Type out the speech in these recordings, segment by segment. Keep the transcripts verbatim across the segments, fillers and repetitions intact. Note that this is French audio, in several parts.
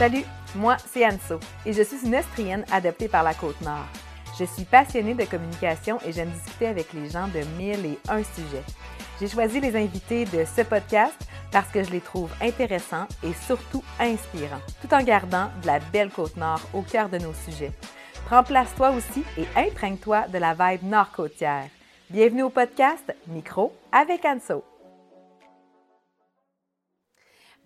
Salut, moi c'est Anso et je suis une Estrienne adoptée par la Côte-Nord. Je suis passionnée de communication et j'aime discuter avec les gens de mille et un sujets. J'ai choisi les invités de ce podcast parce que je les trouve intéressants et surtout inspirants, tout en gardant de la belle Côte-Nord au cœur de nos sujets. Remplace-toi aussi et imprègne-toi de la vibe nord-côtière. Bienvenue au podcast Micro avec Anso.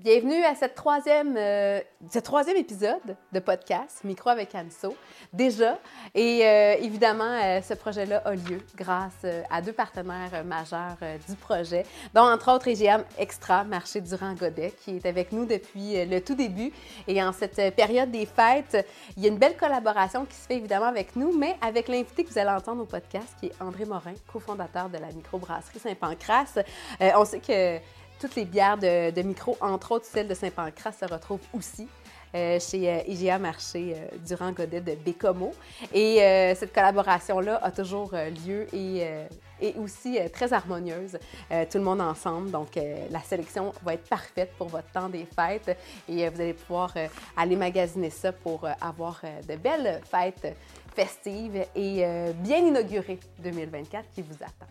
Bienvenue à cette troisième, euh, ce troisième épisode de podcast Micro avec Anso, déjà. Et euh, évidemment, euh, ce projet-là a lieu grâce euh, à deux partenaires euh, majeurs euh, du projet, dont entre autres I G M Extra, marché Durand-Godet, qui est avec nous depuis euh, le tout début. Et en cette euh, période des fêtes, il y a une belle collaboration qui se fait évidemment avec nous, mais avec l'invité que vous allez entendre au podcast, qui est André Morin, cofondateur de la microbrasserie Saint-Pancrace. Euh, on sait que toutes les bières de, de micro, entre autres celle de Saint-Pancrace, se retrouvent aussi euh, chez euh, I G A Marché euh, Durand-Godet de Baie-Comeau. Et euh, cette collaboration-là a toujours euh, lieu et euh, est aussi euh, très harmonieuse. Euh, tout le monde ensemble, donc euh, la sélection va être parfaite pour votre temps des fêtes et euh, vous allez pouvoir euh, aller magasiner ça pour euh, avoir euh, de belles fêtes festives et euh, bien inaugurées deux mille vingt-quatre qui vous attend.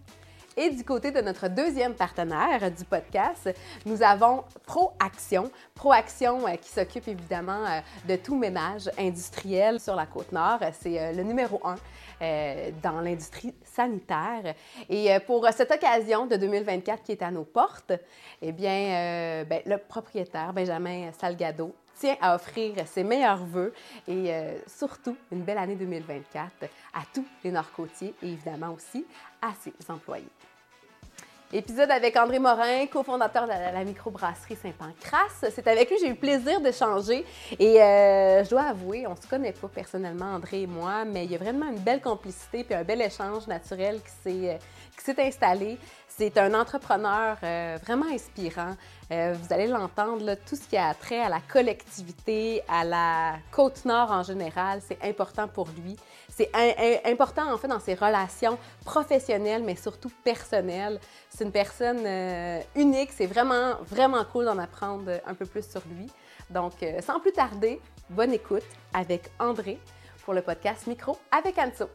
Et du côté de notre deuxième partenaire du podcast, nous avons ProAction. ProAction euh, qui s'occupe évidemment euh, de tout ménage industriel sur la Côte-Nord. C'est euh, le numéro un euh, dans l'industrie sanitaire. Et euh, pour euh, cette occasion de deux mille vingt-quatre qui est à nos portes, eh bien, euh, bien le propriétaire Benjamin Salgado tient à offrir ses meilleurs vœux et euh, surtout une belle année deux mille vingt-quatre à tous les Nord-Côtiers et évidemment aussi à ses employés. Épisode avec André Morin, cofondateur de la, la microbrasserie Saint-Pancrace. C'est avec lui que j'ai eu le plaisir d'échanger et euh, je dois avouer, on ne se connaît pas personnellement, André et moi, mais il y a vraiment une belle complicité et un bel échange naturel qui s'est, qui s'est installé. C'est un entrepreneur euh, vraiment inspirant. Euh, vous allez l'entendre, là, tout ce qui a trait à la collectivité, à la Côte-Nord en général, c'est important pour lui. C'est un, un, important, en fait, dans ses relations professionnelles, mais surtout personnelles. C'est une personne euh, unique. C'est vraiment, vraiment cool d'en apprendre un peu plus sur lui. Donc, euh, sans plus tarder, bonne écoute avec André pour le podcast Micro avec Anso.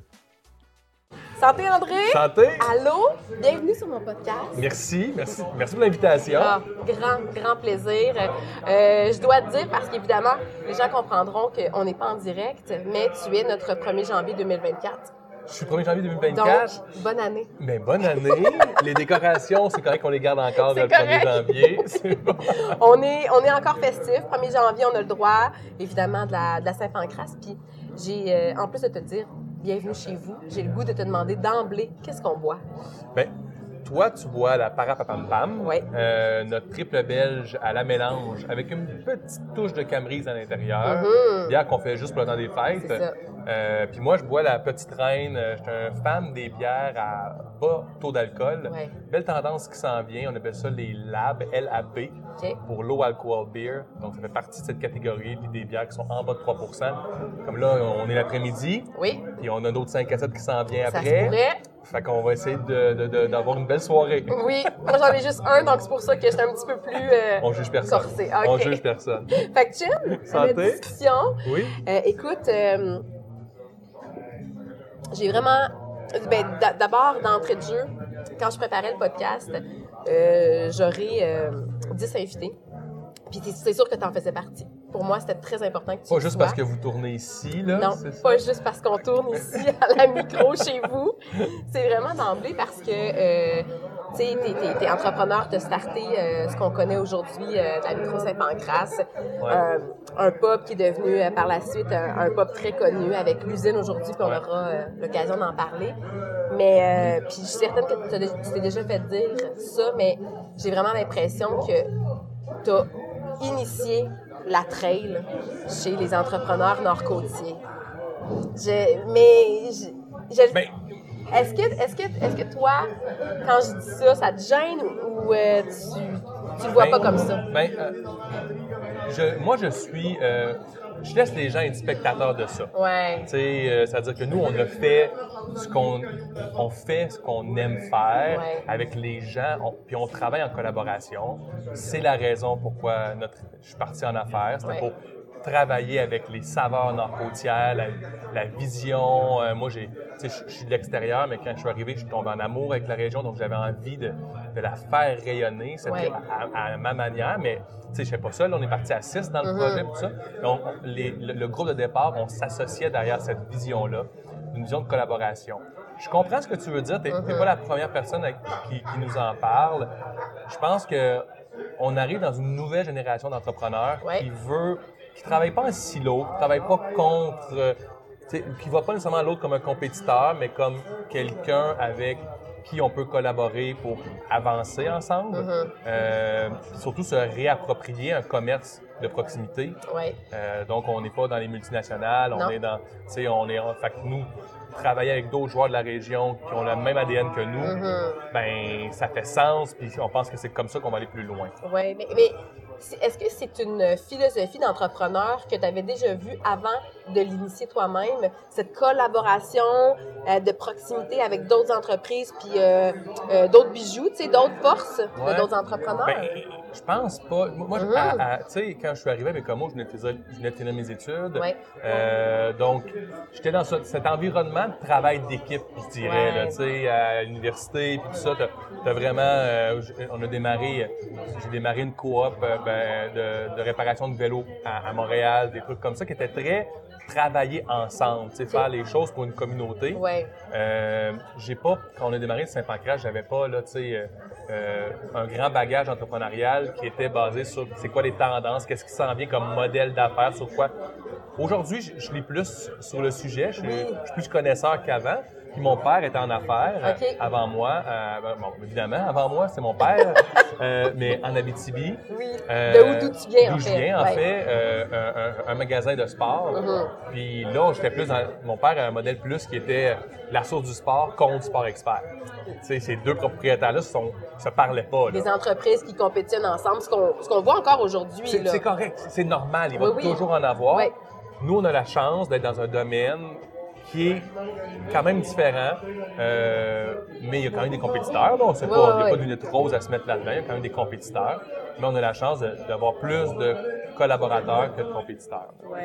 Santé, André! Santé! Allô! Bienvenue sur mon podcast. Merci, merci, merci pour l'invitation. Ah, grand, grand plaisir. Euh, je dois te dire, parce qu'évidemment, les gens comprendront qu'on n'est pas en direct, mais tu es notre premier janvier deux mille vingt-quatre. Je suis premier janvier deux mille vingt-quatre. Donc, bonne année. Bien, bonne année. Les décorations, c'est correct qu'on les garde encore le premier janvier. C'est bon. On est, on est encore festif. premier janvier, on a le droit, évidemment, de la, de la Saint-Pancrace. Puis, j'ai, euh, en plus de te le dire, bienvenue chez vous. J'ai le goût de te demander d'emblée, qu'est-ce qu'on boit? Bien, toi, tu bois la Parapapampam, oui. euh, notre triple belge à la mélange, avec une petite touche de camerise à l'intérieur, mm-hmm. bière qu'on fait juste pour le temps des fêtes. Euh, Puis moi, je bois la Petite Reine. Je suis un fan des bières à bas taux d'alcool. Oui. Belle tendance qui s'en vient. On appelle ça les L A B, L A B, okay. pour Low Alcohol Beer. Donc, ça fait partie de cette catégorie des bières qui sont en bas de trois pour cent. Comme là, on est l'après-midi. Oui. Puis on a d'autres cinq à sept qui s'en vient ça après. Ça se pourrait. Fait qu'on va essayer de, de, de, d'avoir une belle soirée. Oui. Moi, j'en ai juste un, donc c'est pour ça que j'étais un petit peu plus euh, on juge personne. Corsé. Okay. On juge personne. Fait que Jim, santé. Discussion. Oui. Euh, écoute... Euh, J'ai vraiment, ben, d'abord, d'entrée de jeu, quand je préparais le podcast, euh, j'aurais euh, dix invités. Puis c'est sûr que tu en faisais partie. Pour moi, c'était très important que tu Pas juste sois. Parce que vous tournez ici, là? Non, c'est pas ça? Juste parce qu'on tourne ici à la micro chez vous. C'est vraiment d'emblée parce que, euh, tu sais, t'es, t'es, t'es entrepreneur, t'as starté euh, ce qu'on connaît aujourd'hui euh, de la micro Saint-Pancrace. Ouais. Euh, un pub qui est devenu euh, par la suite un, un pub très connu avec l'usine aujourd'hui, puis on ouais. aura euh, l'occasion d'en parler. Mais, euh, puis je suis certaine que t'as, tu t'es déjà fait dire ça, mais j'ai vraiment l'impression que t'as initié la trail chez les entrepreneurs nord-côtiers. Je, mais... Je, je, mais... Est-ce que, est-ce que, est-ce que toi, quand je dis ça, ça te gêne ou euh, tu, tu le vois ben, pas comme ça? Ben, euh, je, moi, je suis... Euh, je laisse les gens être spectateurs de ça. Ouais. Tu sais, euh, c'est-à-dire que nous, on a fait ce qu'on... On fait ce qu'on aime faire ouais. avec les gens, on, puis on travaille en collaboration. C'est la raison pourquoi notre, je suis parti en affaires. C'était ouais. pour travailler avec les saveurs nord-côtières, la, la vision. Euh, moi, j'ai, tu sais, je suis de l'extérieur, mais quand je suis arrivé, je suis tombé en amour avec la région, donc j'avais envie de, de la faire rayonner ouais. à, à ma manière. Mais tu sais, je sais pas ça, là, on est parti à six dans le mm-hmm. projet, tout ça. Donc, les, le, le groupe de départ, on s'associait derrière cette vision-là, une vision de collaboration. Je comprends ce que tu veux dire. Tu n'es mm-hmm. pas la première personne à, qui, qui nous en parle. Je pense que on arrive dans une nouvelle génération d'entrepreneurs ouais. qui veut, qui travaille pas en silo, qui travaille pas contre, qui voit pas nécessairement l'autre comme un compétiteur, mais comme quelqu'un avec qui on peut collaborer pour avancer ensemble. Mm-hmm. Euh, surtout se réapproprier un commerce de proximité. Ouais. Euh, donc on n'est pas dans les multinationales, non. on est dans, tu sais, on est en fait nous. Travailler avec d'autres joueurs de la région qui ont le même A D N que nous, mm-hmm. ben ça fait sens, puis on pense que c'est comme ça qu'on va aller plus loin. Oui, mais, mais est-ce que c'est une philosophie d'entrepreneur que tu avais déjà vue avant de l'initier toi-même, cette collaboration euh, de proximité avec d'autres entreprises, puis euh, euh, d'autres bijoux, tu sais, d'autres forces ouais. de d'autres entrepreneurs? Ben, je pense pas. Moi, mm-hmm. à, à, tu sais, quand je suis arrivé à Baie-Comeau, je venais de finir, je venais de finir mes études, ouais. euh, donc j'étais dans ce, cet environnement de travail d'équipe, je dirais, ouais. tu sais, à l'université, puis tout ça, t'as vraiment, euh, on a démarré, j'ai démarré une coop euh, ben, de, de réparation de vélos à, à Montréal, des trucs comme ça qui étaient très travailler ensemble, tu sais, faire les choses pour une communauté. Ouais. Euh, j'ai pas, quand on a démarré de Saint-Pancrace, j'avais pas, là, tu sais, euh, un grand bagage entrepreneurial qui était basé sur c'est quoi les tendances, qu'est-ce qui s'en vient comme modèle d'affaires, sur quoi. Aujourd'hui, je, je lis plus sur le sujet, je, oui. je suis plus connaisseur qu'avant. Puis mon père était en affaires okay. avant moi. Euh, bon, évidemment, avant moi, c'est mon père, euh, mais en Abitibi. Oui, euh, de où tu viens, en fait. D'où je viens, en ouais. fait, euh, un, un magasin de sport. Mm-hmm. Puis là, j'étais plus dans... Mon père a un modèle plus qui était la source du sport contre Sport Expert. Tu sais, ces deux propriétaires-là ne se parlaient pas. Là. Des entreprises qui compétitionnent ensemble, ce qu'on, ce qu'on voit encore aujourd'hui. C'est, là. C'est correct, c'est normal, il va oui, oui. toujours en avoir. Oui. Nous, on a la chance d'être dans un domaine qui est quand même différent, euh, mais il y a quand même des compétiteurs. Là. On sait pas, il n'y a pas de lunette rose à se mettre là-dedans, il y a quand même des compétiteurs. Mais on a la chance de, d'avoir plus de collaborateurs que de compétiteurs. Oui,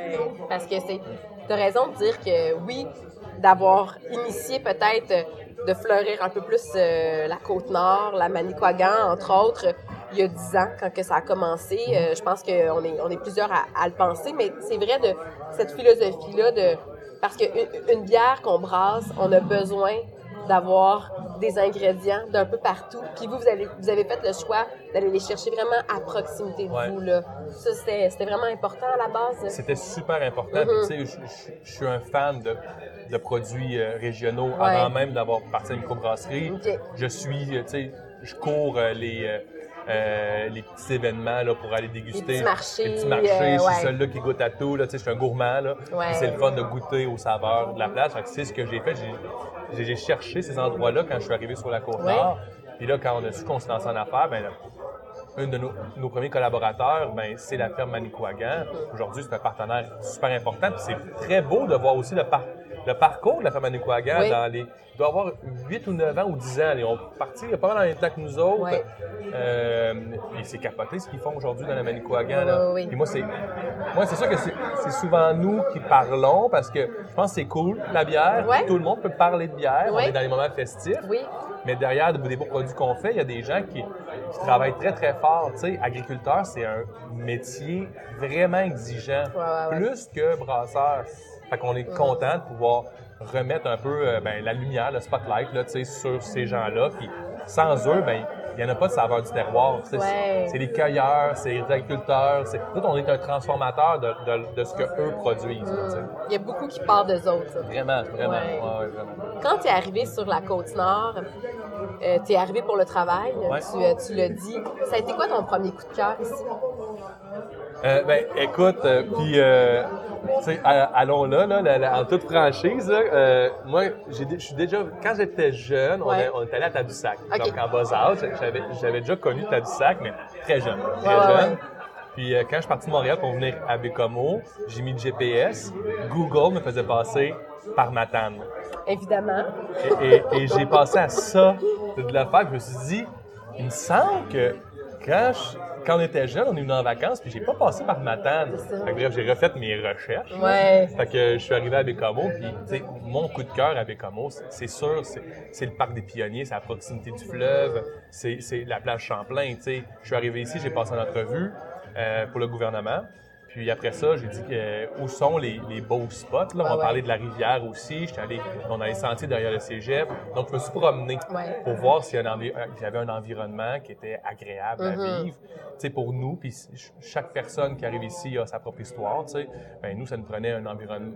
parce que c'est... Tu as raison de dire que oui, d'avoir initié peut-être de fleurir un peu plus euh, la Côte-Nord, la Manicouagan, entre autres, il y a dix ans, quand que ça a commencé. Euh, je pense qu'on est, on est plusieurs à, à le penser, mais c'est vrai de cette philosophie-là de... Parce qu'une bière qu'on brasse, on a besoin d'avoir des ingrédients d'un peu partout. Puis vous, vous avez, vous avez fait le choix d'aller les chercher vraiment à proximité de ouais. vous. Là. Ça, c'était, c'était vraiment important à la base. C'était super important. Mm-hmm. Puis, tu sais, je, je, je suis un fan de, de produits euh, régionaux ouais. avant même d'avoir parti à une microbrasserie. Okay. Je suis, tu sais, je cours euh, les... Euh, Euh, les petits événements là, pour aller déguster. Les petits marchés. Les petits marchés, euh, ouais. c'est celui-là qui goûte à tout. Là, je suis un gourmand. Là, ouais. C'est le fun de goûter aux saveurs de la place. Fait que c'est ce que j'ai fait. J'ai, j'ai, j'ai cherché ces endroits-là quand je suis arrivé sur la Côte-Nord. Ouais. Puis là, quand on a su qu'on se lançait en affaires, ben, là, un de nos, nos premiers collaborateurs, ben, c'est la ferme Manicouagan. Aujourd'hui, c'est un partenaire super important. Puis c'est très beau de voir aussi le, par, le parcours de la ferme Manicouagan. Oui. Dans les, il doit avoir huit ou neuf ans ou dix ans. Ils ont parti, il n'y a pas mal dans les temps que nous autres. Oui. Euh, et c'est capoté ce qu'ils font aujourd'hui dans la Manicouagan. Là. Oui. Puis moi, c'est, moi, c'est sûr que c'est, c'est souvent nous qui parlons parce que je pense que c'est cool, la bière. Oui. Tout le monde peut parler de bière. Oui. On est dans les moments festifs. Oui. Mais derrière des beaux produits qu'on fait, il y a des gens qui, qui travaillent très, très fort. Tu sais, agriculteur, c'est un métier vraiment exigeant, ouais, ouais, ouais. plus que brasseur. Fait qu'on est content de pouvoir remettre un peu euh, ben, la lumière, le spotlight là, tu sais, sur ces gens-là. Puis sans eux, ben, il n'y en a pas de saveur du terroir. Ouais. C'est, c'est les cueilleurs, c'est les agriculteurs. C'est... Nous, on est un transformateur de, de, de ce qu'eux produisent. Mmh. Là, il y a beaucoup qui part d'eux autres. Ça. Vraiment, vraiment. Ouais. Ouais, vraiment. Quand tu es arrivé sur la Côte-Nord, euh, tu es arrivé pour le travail, ouais. tu, euh, tu l'as dit. Ça a été quoi ton premier coup de cœur ici? Euh, ben, écoute, euh, puis, euh, tu sais, allons là, là, là, là, en toute franchise, là, euh, moi, je suis déjà, quand j'étais jeune, ouais. on, on était allé à Tadoussac, okay. donc en bas âge, j'avais, j'avais déjà connu Tadoussac, mais très jeune, très ouais, jeune. Ouais. Puis euh, quand je suis parti de Montréal pour venir à Baie-Comeau, j'ai mis le G P S, Google me faisait passer par Matane. Évidemment. Et, et, et j'ai passé à ça de la faire, je me suis dit, il me semble que quand je... quand on était jeune, on est venu en vacances, puis j'ai pas passé par Matane. Fait que, bref, j'ai refait mes recherches. Ouais. Fait que je suis arrivé à Baie-Comeau, puis tu sais, mon coup de cœur à Baie-Comeau, c'est, c'est sûr, c'est, c'est le parc des Pionniers, c'est à proximité du fleuve, c'est, c'est la plage Champlain, tu sais. Je suis arrivé ici, j'ai passé une entrevue euh, pour le gouvernement. Puis après ça, j'ai dit euh, où sont les, les beaux spots. Là, on ah ouais. parlait de la rivière aussi. J'étais allé, on a les sentiers derrière le cégep. Donc, je me suis promené ouais. pour voir s'il y avait un environnement qui était agréable mm-hmm. à vivre. T'sais, pour nous, puis chaque personne qui arrive ici a sa propre histoire. Ben, nous, ça nous prenait un environnement.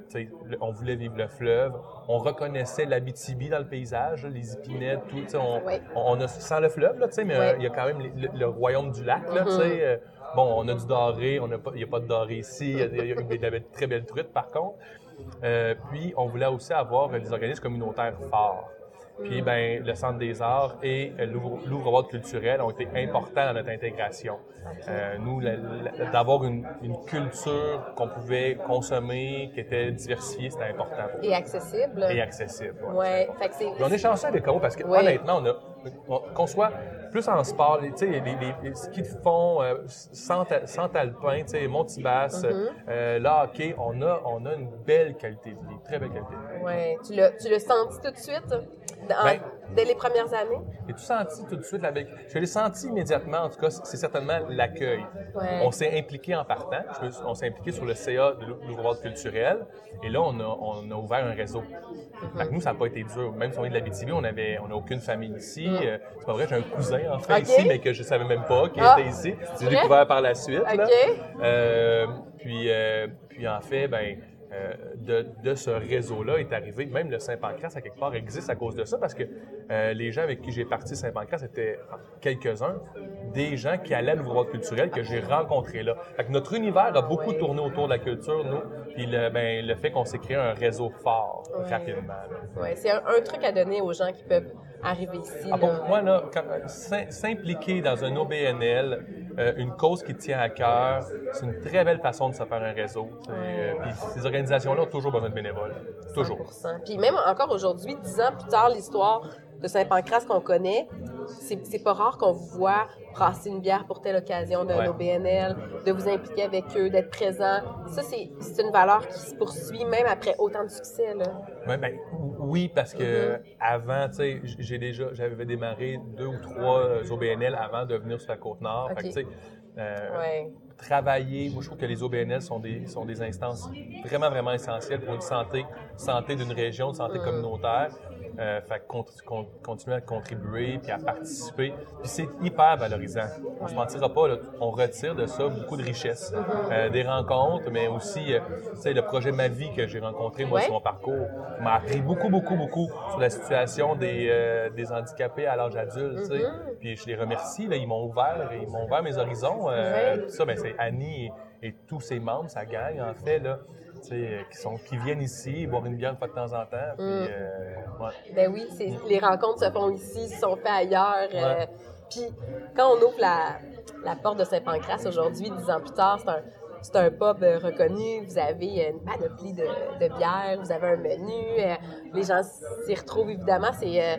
On voulait vivre le fleuve. On reconnaissait l'Abitibi dans le paysage, là, les épinettes, tout. On, ouais. on a sans le fleuve, là, mais il ouais. euh, y a quand même le, le, le royaume du lac. Là, mm-hmm. Bon, on a du doré, on a pas, il n'y a pas de doré ici, il y a, il y a des, des très belles truites par contre. Euh, puis, on voulait aussi avoir des organismes communautaires forts. Puis, ben, le Centre des arts et l'Œuvre culturel ont été importants dans notre intégration. Euh, nous, la, la, d'avoir une, une culture qu'on pouvait consommer, qui était diversifiée, c'était important. Et accessible. Et accessible, oui. Ouais, fait que c'est... On est chanceux avec eux parce que, ouais. honnêtement, on a, on, qu'on soit plus en sport, tu sais, les, les, les, ce qu'ils font, euh, Saint-Alpin, tu sais, Montibas, mm-hmm. euh, là, hockey, on a, on a une belle qualité de vie, très belle qualité de vie. Oui, tu l'as, tu l'as senti tout de suite? En, ben, dès les premières années? J'ai-tu senti tout de suite la belle... Je l'ai senti immédiatement, en tout cas, c'est certainement l'accueil. Ouais. On s'est impliqué en partant. On s'est impliqué sur le C A de l'Œuvre culturel. Et là, on a, on a ouvert un réseau. Mm-hmm. Fait que nous, ça n'a pas été dur. Même si on est de l'Abitibi, on n'avait on a aucune famille ici. Mm. Euh, c'est pas vrai, j'ai un cousin, en fait, okay. ici, mais que je savais même pas qu'il ah, était ici. J'ai découvert par la suite. Okay. Là. Euh, puis, euh, puis, en fait, ben Euh, de, de ce réseau-là est arrivé. Même le Saint-Pancrace, à quelque part, existe à cause de ça parce que euh, les gens avec qui j'ai parti Saint-Pancrace étaient quelques-uns des gens qui allaient à l'Œuvre culturel que j'ai rencontré là. Fait que notre univers a beaucoup ouais. tourné autour de la culture, nous, puis le, ben, le fait qu'on s'est créé un réseau fort ouais. rapidement. Oui, c'est un, un truc à donner aux gens qui peuvent arriver ici. Ah, là. Pour moi, là, quand, s'impliquer dans un O B N L, euh, une cause qui tient à cœur, c'est une très belle façon de se faire un réseau. Euh, puis ces organisations-là ont toujours besoin de bénévoles. Toujours. cent pour cent. Puis même encore aujourd'hui, dix ans plus tard, l'histoire de Saint-Pancrace qu'on connaît, c'est, c'est pas rare qu'on vous voit brasser une bière pour telle occasion d'un ouais. O B N L, de vous impliquer avec eux, d'être présent. Ça, c'est, c'est une valeur qui se poursuit même après autant de succès, là. Ouais, ben, oui, parce que mm-hmm. avant, tu sais, j'ai déjà, j'avais démarré deux ou trois O B N L avant de venir sur la Côte-Nord. Okay. Fait que, tu sais, euh, ouais. travailler, moi je trouve que les O B N L sont des, sont des instances vraiment, vraiment essentielles pour une santé, santé d'une région, une santé mm. communautaire. Euh, fait continuer à contribuer puis à participer. Puis c'est hyper valorisant. On se mentira pas, là, on retire de ça beaucoup de richesses. Mm-hmm. Euh, des rencontres, mais aussi euh, tu sais, le projet Ma Vie que j'ai rencontré moi ouais. sur mon parcours m'a appris beaucoup, beaucoup, beaucoup sur la situation des, euh, des handicapés à l'âge adulte. Mm-hmm. Tu sais. Puis je les remercie, là, ils m'ont ouvert, ils m'ont ouvert mes horizons. Euh, ouais. Ça, ben, c'est Annie et, et tous ses membres, sa gang en fait. Là. Qui, sont, qui viennent ici, boire une bière une fois de temps en temps. Puis, mm. euh, ouais. Ben oui, c'est, les rencontres se font ici, se sont faites ailleurs. Ouais. Euh, puis quand on ouvre la, la porte de Saint-Pancrace aujourd'hui, dix ans plus tard, c'est un, c'est un pub reconnu. Vous avez une panoplie de, de bières, vous avez un menu. Euh, les gens s'y retrouvent évidemment. C'est, euh,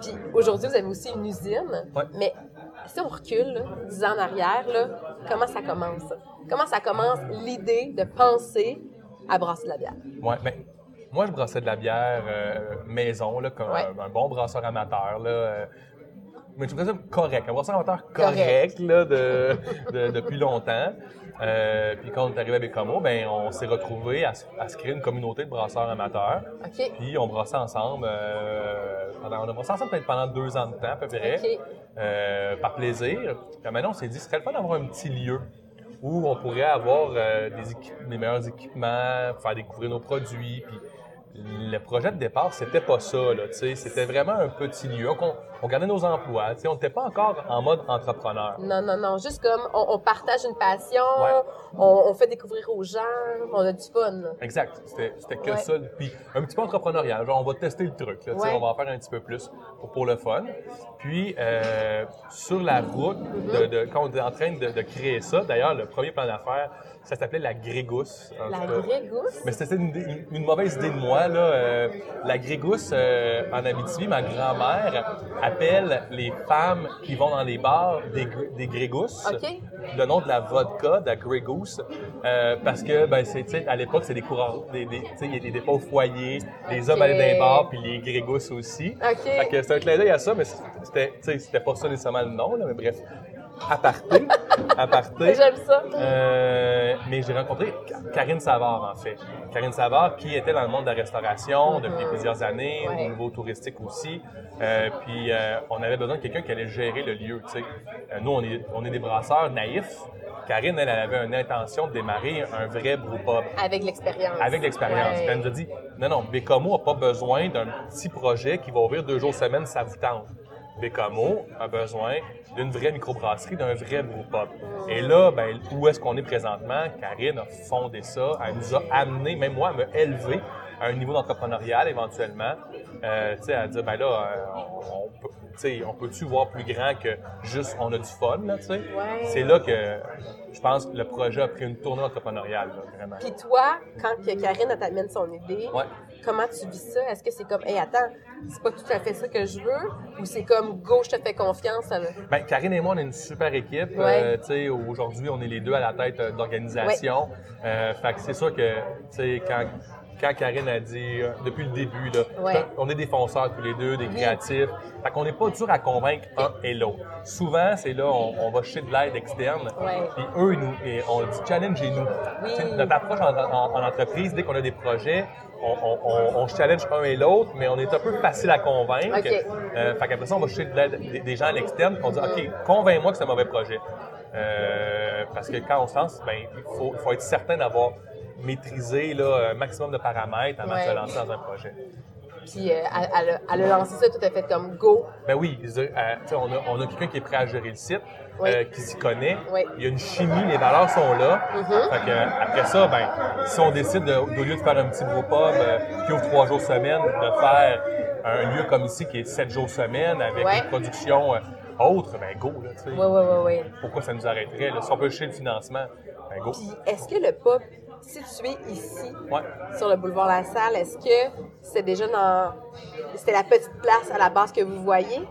puis aujourd'hui, vous avez aussi une usine. Ouais. Mais si on recule là, dix ans en arrière, là, comment ça commence? Comment ça commence l'idée de penser à brasser de la bière? Oui, bien, moi, je brassais de la bière euh, maison, là, comme ouais. un, un bon brasseur amateur, là. Euh, mais je me disais correct, un brasseur amateur correct, correct. Là, de, de, depuis longtemps. Euh, puis quand on est arrivé à Baie-Comeau, ben on s'est retrouvés à, à se créer une communauté de brasseurs amateurs. Okay. Puis on brassait ensemble, euh, pendant, on a brassé ensemble peut-être pendant deux ans de temps, à peu près, okay. euh, par plaisir. Puis maintenant, on s'est dit, ce serait le fun d'avoir un petit lieu où on pourrait avoir euh, des, équip- des meilleurs équipements, faire découvrir nos produits. Puis le projet de départ, c'était pas ça, là, tu sais. C'était vraiment un petit lieu. On, on gardait nos emplois, tu sais. On n'était pas encore en mode entrepreneur. Non, non, non. Juste comme on, on partage une passion, ouais. on, on fait découvrir aux gens, on a du fun. Là. Exact. C'était, c'était que ouais. ça. Puis un petit peu entrepreneurial. Genre, on va tester le truc, là, tu sais. Ouais. On va en faire un petit peu plus pour, pour le fun. Puis, euh, sur la route, de, de, quand on est en train de, de créer ça, d'ailleurs, le premier plan d'affaires, ça s'appelait la grégousse. La grégousse? Mais c'était une, une, une mauvaise idée de moi, là. Euh, la grégousse, euh, en Abitibi, ma grand-mère, appelle les femmes qui vont dans les bars des, des grégousses, okay. le nom de la vodka, de la grégousse, euh, parce que ben, c'est, à l'époque, c'est des coureurs, des, des, il y a des dépôts au foyer, les hommes okay. allaient dans les bars, puis les grégousses aussi. Okay. Fait que c'était un clin d'œil à ça, mais c'était, c'était pas ça nécessairement le nom, là, mais bref. Aparté, aparté. J'aime ça. Euh, mais j'ai rencontré Karine Savard, en fait. Karine Savard, qui était dans le monde de la restauration depuis mm-hmm. plusieurs années, ouais. au niveau touristique aussi. Euh, puis, euh, on avait besoin de quelqu'un qui allait gérer le lieu, tu sais. Euh, nous, on est, on est des brasseurs naïfs. Karine, elle, elle avait une intention de démarrer un vrai brewpub. Avec l'expérience. Avec l'expérience. Ouais. Elle nous a dit, non, non, Baie-Comeau n'a pas besoin d'un petit projet qui va ouvrir deux jours semaine, ça vous tente. Baie-Comeau a besoin d'une vraie microbrasserie, d'un vrai brewpub. Et là, ben, où est-ce qu'on est présentement? Karine a fondé ça, elle nous a amené, même moi, elle m'a élevé à un niveau d'entrepreneurial éventuellement. Euh, tu sais, à dire, ben là, on, on peut, tu sais, on peut-tu voir plus grand que juste on a du fun, là, tu sais? Ouais. C'est là que je pense que le projet a pris une tournée entrepreneuriale, là, vraiment. Puis toi, quand Karine t'amène son idée, ouais. comment tu vis ça? Est-ce que c'est comme, hey, attends, c'est pas tout à fait ça que je veux? Ou c'est comme, go, je te fais confiance? À... Bien, Karine et moi, on est une super équipe. Ouais. Euh, tu sais, aujourd'hui, on est les deux à la tête d'organisation. Ouais. Euh, fait que c'est sûr que, tu sais, quand. Quand Karine a dit, euh, depuis le début, là, ouais. on est des fonceurs tous les deux, des créatifs. Fait qu'on n'est pas dur à convaincre un et l'autre. Souvent, c'est là, on, on va chercher de l'aide externe. Puis eux, ils nous, et on dit challengez-nous. Oui. Notre approche en, en, en entreprise, dès qu'on a des projets, on, on, on, on challenge un et l'autre, mais on est un peu facile à convaincre. Okay. Euh, fait qu'après ça, on va chercher de l'aide des, des gens à l'externe. On dit, OK, convainc-moi que c'est un mauvais projet. Euh, parce que quand on se lance, ben, il faut, faut être certain d'avoir maîtriser là, un maximum de paramètres avant ouais. de se lancer dans un projet. Puis, euh, elle, elle a lancé ça tout à fait comme go. Ben oui, euh, on a, on a quelqu'un qui est prêt à gérer le site, oui. euh, qui s'y connaît. Oui. Il y a une chimie, les valeurs sont là. Mm-hmm. Fait que, après ça, ben, si on décide, de, au lieu de faire un petit beau pub euh, qui ouvre trois jours semaine, de faire un lieu comme ici qui est sept jours semaine avec ouais. une production euh, autre, ben go, là, tu sais. Oui, oui, oui, oui. Pourquoi ça nous arrêterait? Là? Si on peut chercher le financement, ben go. Puis, est-ce que le pub situé ici, ouais. sur le boulevard La Salle, est-ce que c'est déjà dans... C'était la petite place à la base que vous voyez?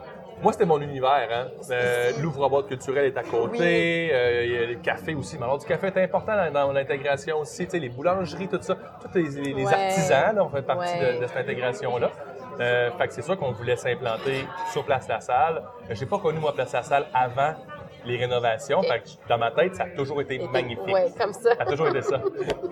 Moi, c'était mon univers. Hein? Euh, l'ouvre-boîte culturelle est à côté. Oui. Euh, il y a le café aussi. Mais alors, du café est important dans, dans l'intégration aussi. Tu sais, les boulangeries, tout ça. Tous les, les, les ouais. artisans, là, on fait partie ouais. de, de cette intégration-là. Euh, fait que c'est sûr qu'on voulait s'implanter sur Place La Salle. J'ai pas connu, moi, Place La Salle avant les rénovations, okay. fait que dans ma tête, ça a toujours été et magnifique. Oui, comme ça. Ça a toujours été ça.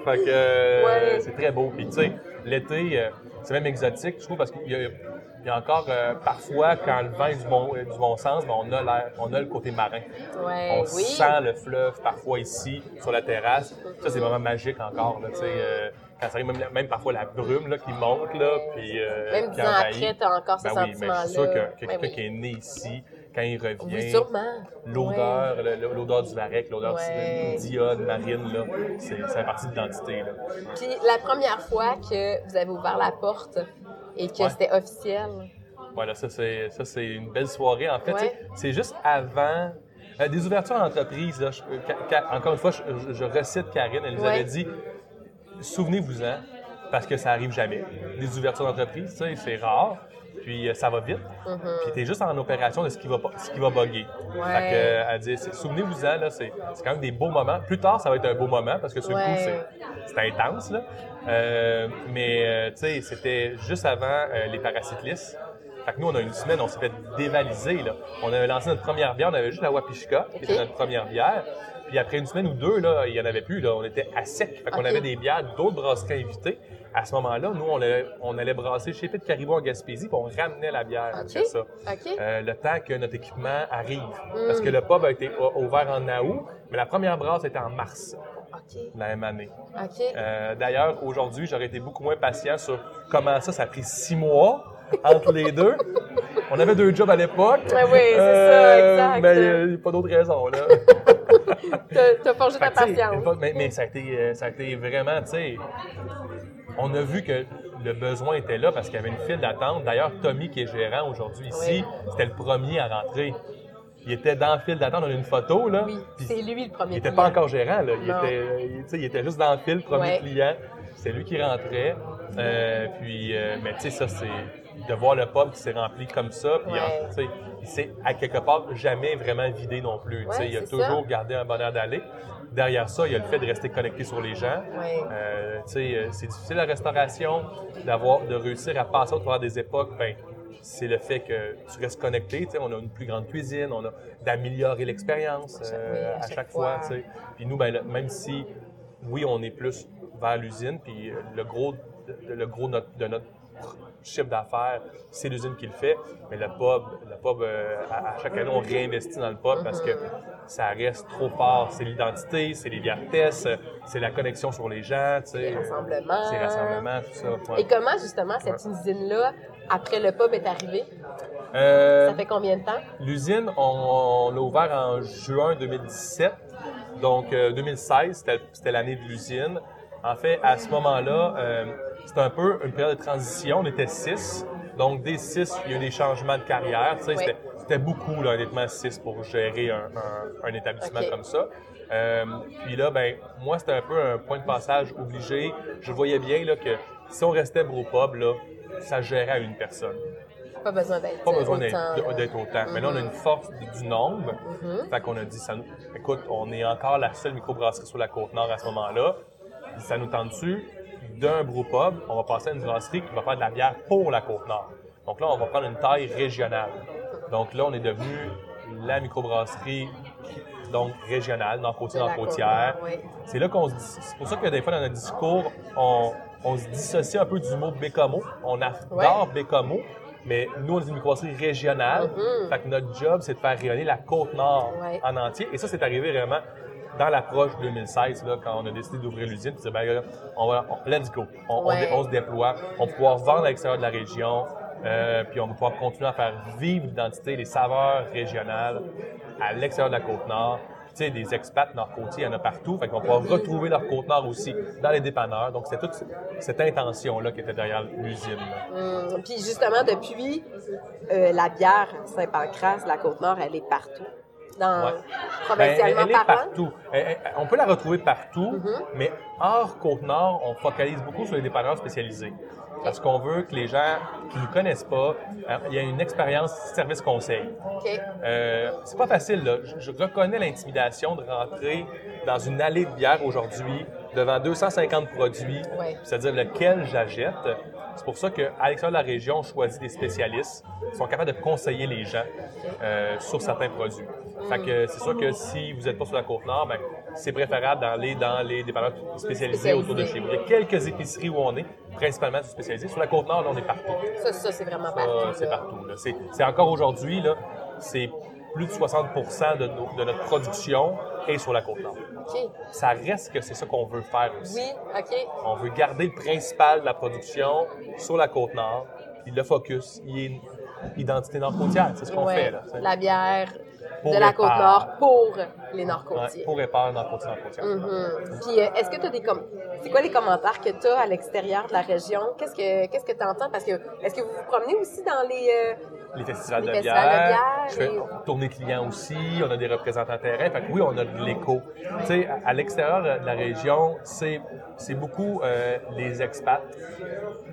Fait que euh, ouais. c'est très beau. Puis, tu sais, l'été, euh, c'est même exotique, je trouve, parce qu'il y a, il y a encore euh, parfois, quand le vent est du bon, du bon sens, ben, on a l'air, on a le côté marin. Ouais, on oui. sent le fleuve, parfois ici, sur la terrasse. Ça, c'est vraiment magique encore, là, tu sais. Euh, quand ça arrive, même, même parfois la brume là, qui monte, là, puis euh, même qui envahit. Même tu as encore ben, ce oui, sentiment-là. Mais je suis sûr que quelqu'un oui. qui est né ici, quand il revient, oui, l'odeur, ouais. le, l'odeur du varech, l'odeur ouais. d'iode marine, là, c'est, c'est une partie de l'identité. Puis la première fois que vous avez ouvert la porte et que ouais. c'était officiel. Voilà, ça c'est, ça c'est une belle soirée. En fait, ouais. c'est juste avant euh, des ouvertures d'entreprise. Là, je, ca, encore une fois, je, je recite Karine, elle nous ouais. avait dit « Souvenez-vous-en, parce que ça n'arrive jamais. » Des ouvertures d'entreprise, tu sais, c'est rare. Puis ça va vite. Mm-hmm. Puis t'es juste en opération de ce qui va, ce qui va bugger. Ouais. Fait que, elle dit, c'est, souvenez-vous-en, là, c'est, c'est quand même des beaux moments. Plus tard, ça va être un beau moment parce que sur ouais. le coup, c'est, c'est intense, là. Euh, mais, tu sais, c'était juste avant euh, les paracyclistes. Fait que nous, on a une semaine, on s'est fait dévaliser, là. On avait lancé notre première bière, on avait juste la wapishka, okay. qui était notre première bière. Puis après une semaine ou deux, là, il n'y en avait plus, là. On était à sec. Fait qu'on okay. avait des bières d'autres brasseries invitées. À ce moment-là, nous, on, allait, on allait brasser chez Pitt Caribou en Gaspésie, puis on ramenait la bière. Okay. Après ça. Okay. Euh, le temps que notre équipement arrive. Mm. Parce que le pub a été ouvert en août, mais la première brasse était en mars. Okay. La même année. Okay. Euh, d'ailleurs, aujourd'hui, j'aurais été beaucoup moins patient sur comment ça, ça a pris six mois entre les deux. On avait deux jobs à l'époque. Mais oui, c'est euh, ça, exact. Mais il n'y a pas d'autre raison, là. Tu as forgé ta patience. Mais, mais ça, a été, ça a été vraiment, tu sais... On a vu que le besoin était là parce qu'il y avait une file d'attente. D'ailleurs, Tommy, qui est gérant aujourd'hui ici, oui. c'était le premier à rentrer. il était dans le fil d'attente, on a une photo, là. Oui, c'est lui le premier client. Il n'était pas encore gérant, là. Il était, il était juste dans le fil, premier ouais. client. C'est lui qui rentrait. Euh, puis, euh, mais tu sais, ça, c'est de voir le pub qui s'est rempli comme ça. Puis, ouais. il s'est, à quelque part, jamais vraiment vidé non plus. Ouais, il a toujours ça. gardé un bonheur d'aller. Derrière ça, il y a le fait de rester connecté sur les gens. Ouais. Euh, tu sais, c'est difficile la restauration, d'avoir, de réussir à passer au travers des époques. Ben, c'est le fait que tu restes connecté. On a une plus grande cuisine, on a d'améliorer l'expérience euh, à chaque, à chaque fois. fois puis nous, ben, même si, oui, on est plus vers l'usine, puis le gros, de, le gros notre, de notre chiffre d'affaires, c'est l'usine qui le fait, mais le pub, le pub euh, à, à chaque année, on réinvestit dans le pub parce que ça reste trop fort. C'est l'identité, c'est les vieillartesses, c'est la connexion sur les gens. Les rassemblements. C'est les rassemblements, tout ça. Ouais. Et comment, justement, cette ouais. usine-là, après le pub est arrivé? Euh, ça fait combien de temps? L'usine, on, on l'a ouvert en juin deux mille dix-sept. Donc, euh, deux mille seize, c'était, c'était l'année de l'usine. En fait, à ce moment-là, euh, c'était un peu une période de transition. On était six. Donc, des six, il y a eu des changements de carrière. Tu sais, oui. c'était, c'était beaucoup, là, honnêtement, six pour gérer un, un, un établissement okay. comme ça. Euh, puis là, ben, moi, c'était un peu un point de passage obligé. Je voyais bien là, que si on restait au pub, là, ça gérait à une personne. Pas besoin d'être, pas besoin d'être autant. D'être autant. Mm-hmm. Mais là, on a une force du nombre. Mm-hmm. Fait qu'on a dit, ça nous... écoute, on est encore la seule microbrasserie sur la Côte-Nord à ce moment-là. Ça nous tend dessus. D'un brewpub, on va passer à une brasserie qui va faire de la bière pour la Côte-Nord. Donc là, on va prendre une taille régionale. Donc là, on est devenu la microbrasserie donc régionale, nord-côtier, nord-côtière. Oui. C'est là qu'on se dit... C'est pour ça que des fois, dans notre discours, on, on se dissocie un peu du mot Baie-Comeau. On adore ouais. Baie-Comeau. Mais nous, on est une microbrasserie régionale. Mm-hmm. Fait que notre job, c'est de faire rayonner la Côte-Nord ouais. en entier. Et ça, c'est arrivé vraiment dans l'approche deux mille seize, là, quand on a décidé d'ouvrir l'usine. Puis, ben, on va, on, let's go. On, ouais. on, on se déploie. On va pouvoir vendre à l'extérieur de la région. Euh, puis, on va pouvoir continuer à faire vivre l'identité, les saveurs régionales à l'extérieur de la Côte-Nord. Tu sais, des expats nord-côtiers, il y en a partout. Fait qu'on va pouvoir retrouver leur Côte-Nord aussi dans les dépanneurs. Donc, c'est toute cette intention-là qui était derrière l'usine. Mmh. Puis, justement, depuis, euh, la bière Saint-Pancrace, la Côte-Nord, elle est partout. Dans, ouais. provincialement ben, elle, elle est partout. Elle, elle, on peut la retrouver partout, mm-hmm. mais hors Côte-Nord, on focalise beaucoup sur les dépanneurs spécialisés. Parce qu'on veut que les gens qui ne connaissent pas, il y a une expérience service-conseil. Okay. Euh, c'est pas facile, là. Je, je reconnais l'intimidation de rentrer dans une allée de bière aujourd'hui devant deux cent cinquante produits, ouais. c'est-à-dire lequel j'achète. C'est pour ça qu'à l'extérieur de la région, on choisit des spécialistes qui sont capables de conseiller les gens euh, sur certains produits. Fait que c'est sûr que si vous n'êtes pas sur la Côte-Nord, ben, c'est préférable d'aller dans les dépanneurs spécialisés Spécialisé. autour de chez vous. Il y a quelques épiceries où on est, principalement spécialisés. Sur la Côte-Nord, là, on est partout. Ça, ça c'est vraiment ça, partout. C'est là. partout. Là. C'est, c'est encore aujourd'hui, là, c'est plus de soixante pour cent de, nos, de notre production est sur la Côte-Nord. Okay. Ça reste que c'est ça qu'on veut faire aussi. Oui, OK. On veut garder le principal de la production sur la Côte-Nord. Puis le focus, il est identité nord-côtière. C'est ce qu'on ouais, fait. Là, la bière de la Côte-Nord pour les nord-côtiers. Ouais, pour et par nord-côtiers, nord-côtiers. Mm-hmm. Puis est-ce que tu as des... Com- c'est quoi les commentaires que tu as à l'extérieur de la région? Qu'est-ce que qu'est-ce que tu entends? Parce que est-ce que vous vous promenez aussi dans les... Euh, les festivals, les de, festivals bière, de bière, je fais et... tourner clients aussi, on a des représentants terrain. Fait que oui, on a de l'écho. Tu sais, à l'extérieur de la région, c'est, c'est beaucoup euh, les expats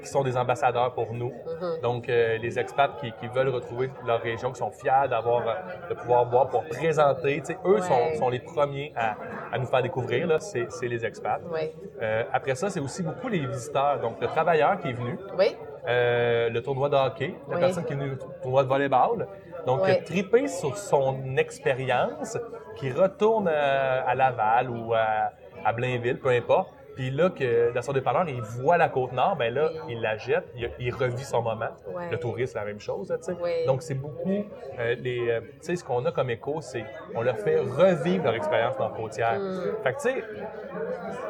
qui sont des ambassadeurs pour nous. Mm-hmm. Donc, euh, les expats qui, qui veulent retrouver leur région, qui sont fiers d'avoir, de pouvoir boire, pour présenter. Tu sais, eux ouais. sont, sont les premiers à, à nous faire découvrir, là. C'est, c'est les expats. Ouais. Euh, après ça, c'est aussi beaucoup les visiteurs. Donc, le travailleur qui est venu. Oui. Euh, le tournoi de hockey, la oui. personne qui est venue au tournoi de volleyball. Donc, oui. triper sur son expérience, qui retourne à, à Laval ou à, à Blainville, peu importe. Puis là, que, dans son dépanneur, il voit la Côte-Nord, bien là, il la jette, il, il revit son moment. Oui. Le touriste, c'est la même chose, tu sais. Oui. Donc, c'est beaucoup, euh, les, tu sais, ce qu'on a comme écho, c'est on leur fait revivre leur expérience dans la côtière. Mm. Fait que, tu sais,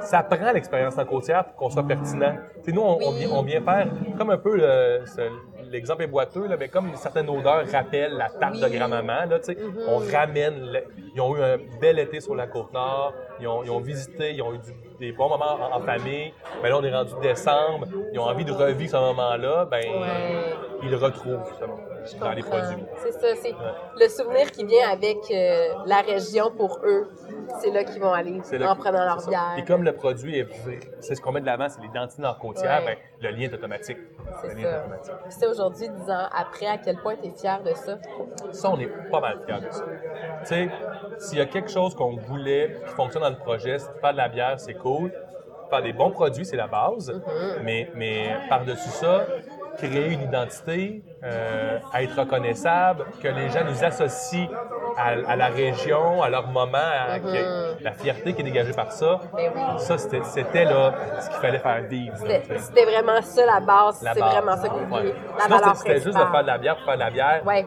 ça prend l'expérience dans la côtière pour qu'on soit pertinent. Tu sais, nous, on, oui. on, vient, on vient faire comme un peu le... Ce, l'exemple est boiteux, là, mais comme certaines odeurs rappellent la tarte oui. de grand-maman, là, tu sais, mm-hmm. on ramène... Le... Ils ont eu un bel été sur la Côte-Nord, ils ont, ils ont visité, ils ont eu du, des bons moments en, en famille. Mais là, on est rendu décembre, ils ont envie de revivre ce moment-là. Ben, ouais. il retrouve justement dans les produits. C'est ça, c'est ouais. le souvenir qui vient avec euh, la région pour eux. C'est là qu'ils vont aller c'est en le, prenant leur bière. Et comme le produit est, c'est ce qu'on met de l'avant, c'est les dentines en côtière, ouais. ben, le lien est automatique. C'est le lien ça. Est automatique. Puis c'est aujourd'hui, dix ans après, à quel point tu es fier de ça? Ça, on est pas mal fiers de ça. Tu sais, s'il y a quelque chose qu'on voulait qui fonctionne dans le projet, c'est de faire de la bière, c'est cool. Faire des bons produits, c'est la base, mm-hmm. mais, mais par-dessus ça, créer une identité, euh, être reconnaissable, que les gens nous associent à, à la région, à leur moment, à, mm-hmm. à la fierté qui est dégagée par ça. Oui. Ça, c'était, c'était là ce qu'il fallait faire vivre. C'était, là, c'était vraiment ça, la base. La c'est base. Vraiment ça qu'on voulait. Sinon, c'était, c'était juste de faire de la bière pour faire de la bière. Ouais.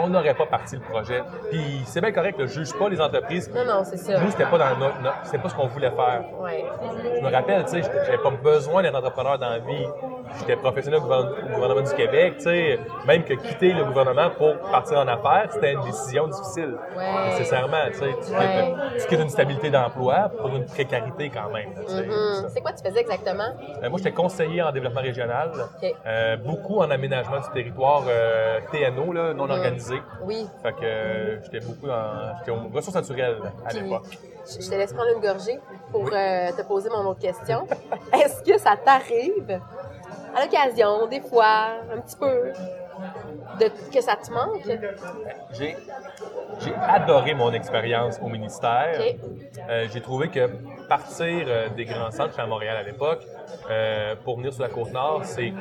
On n'aurait pas parti le projet. Puis c'est bien correct, je ne juge pas les entreprises. Non, non, c'est ça. Nous, c'était pas dans notre, notre, c'était pas ce qu'on voulait faire. Ouais. Je me rappelle, tu sais, j'avais pas besoin d'être entrepreneur dans la vie. J'étais professionnel au gouvernement du Québec, tu sais, même que quitter le gouvernement pour partir en affaires, c'était une décision difficile, ouais. nécessairement, tu sais, tu, ouais. quittes, tu quittes une stabilité d'emploi pour une précarité quand même. Mm-hmm. C'est quoi tu faisais exactement? Euh, moi, j'étais conseiller en développement régional, okay. euh, beaucoup en aménagement du territoire euh, T N O, là, non mm-hmm. organisé. Oui. Fait que euh, j'étais beaucoup en, j'étais aux ressources naturelles à Puis, l'époque. Je te laisse prendre une gorgée pour oui. euh, te poser mon autre question. Est-ce que ça t'arrive? À l'occasion, des fois, un petit peu, de, que ça te manque? J'ai, j'ai adoré mon expérience au ministère. Okay. Euh, j'ai trouvé que partir euh, des grands centres, je suis à Montréal à l'époque, euh, pour venir sur la Côte-Nord, c'est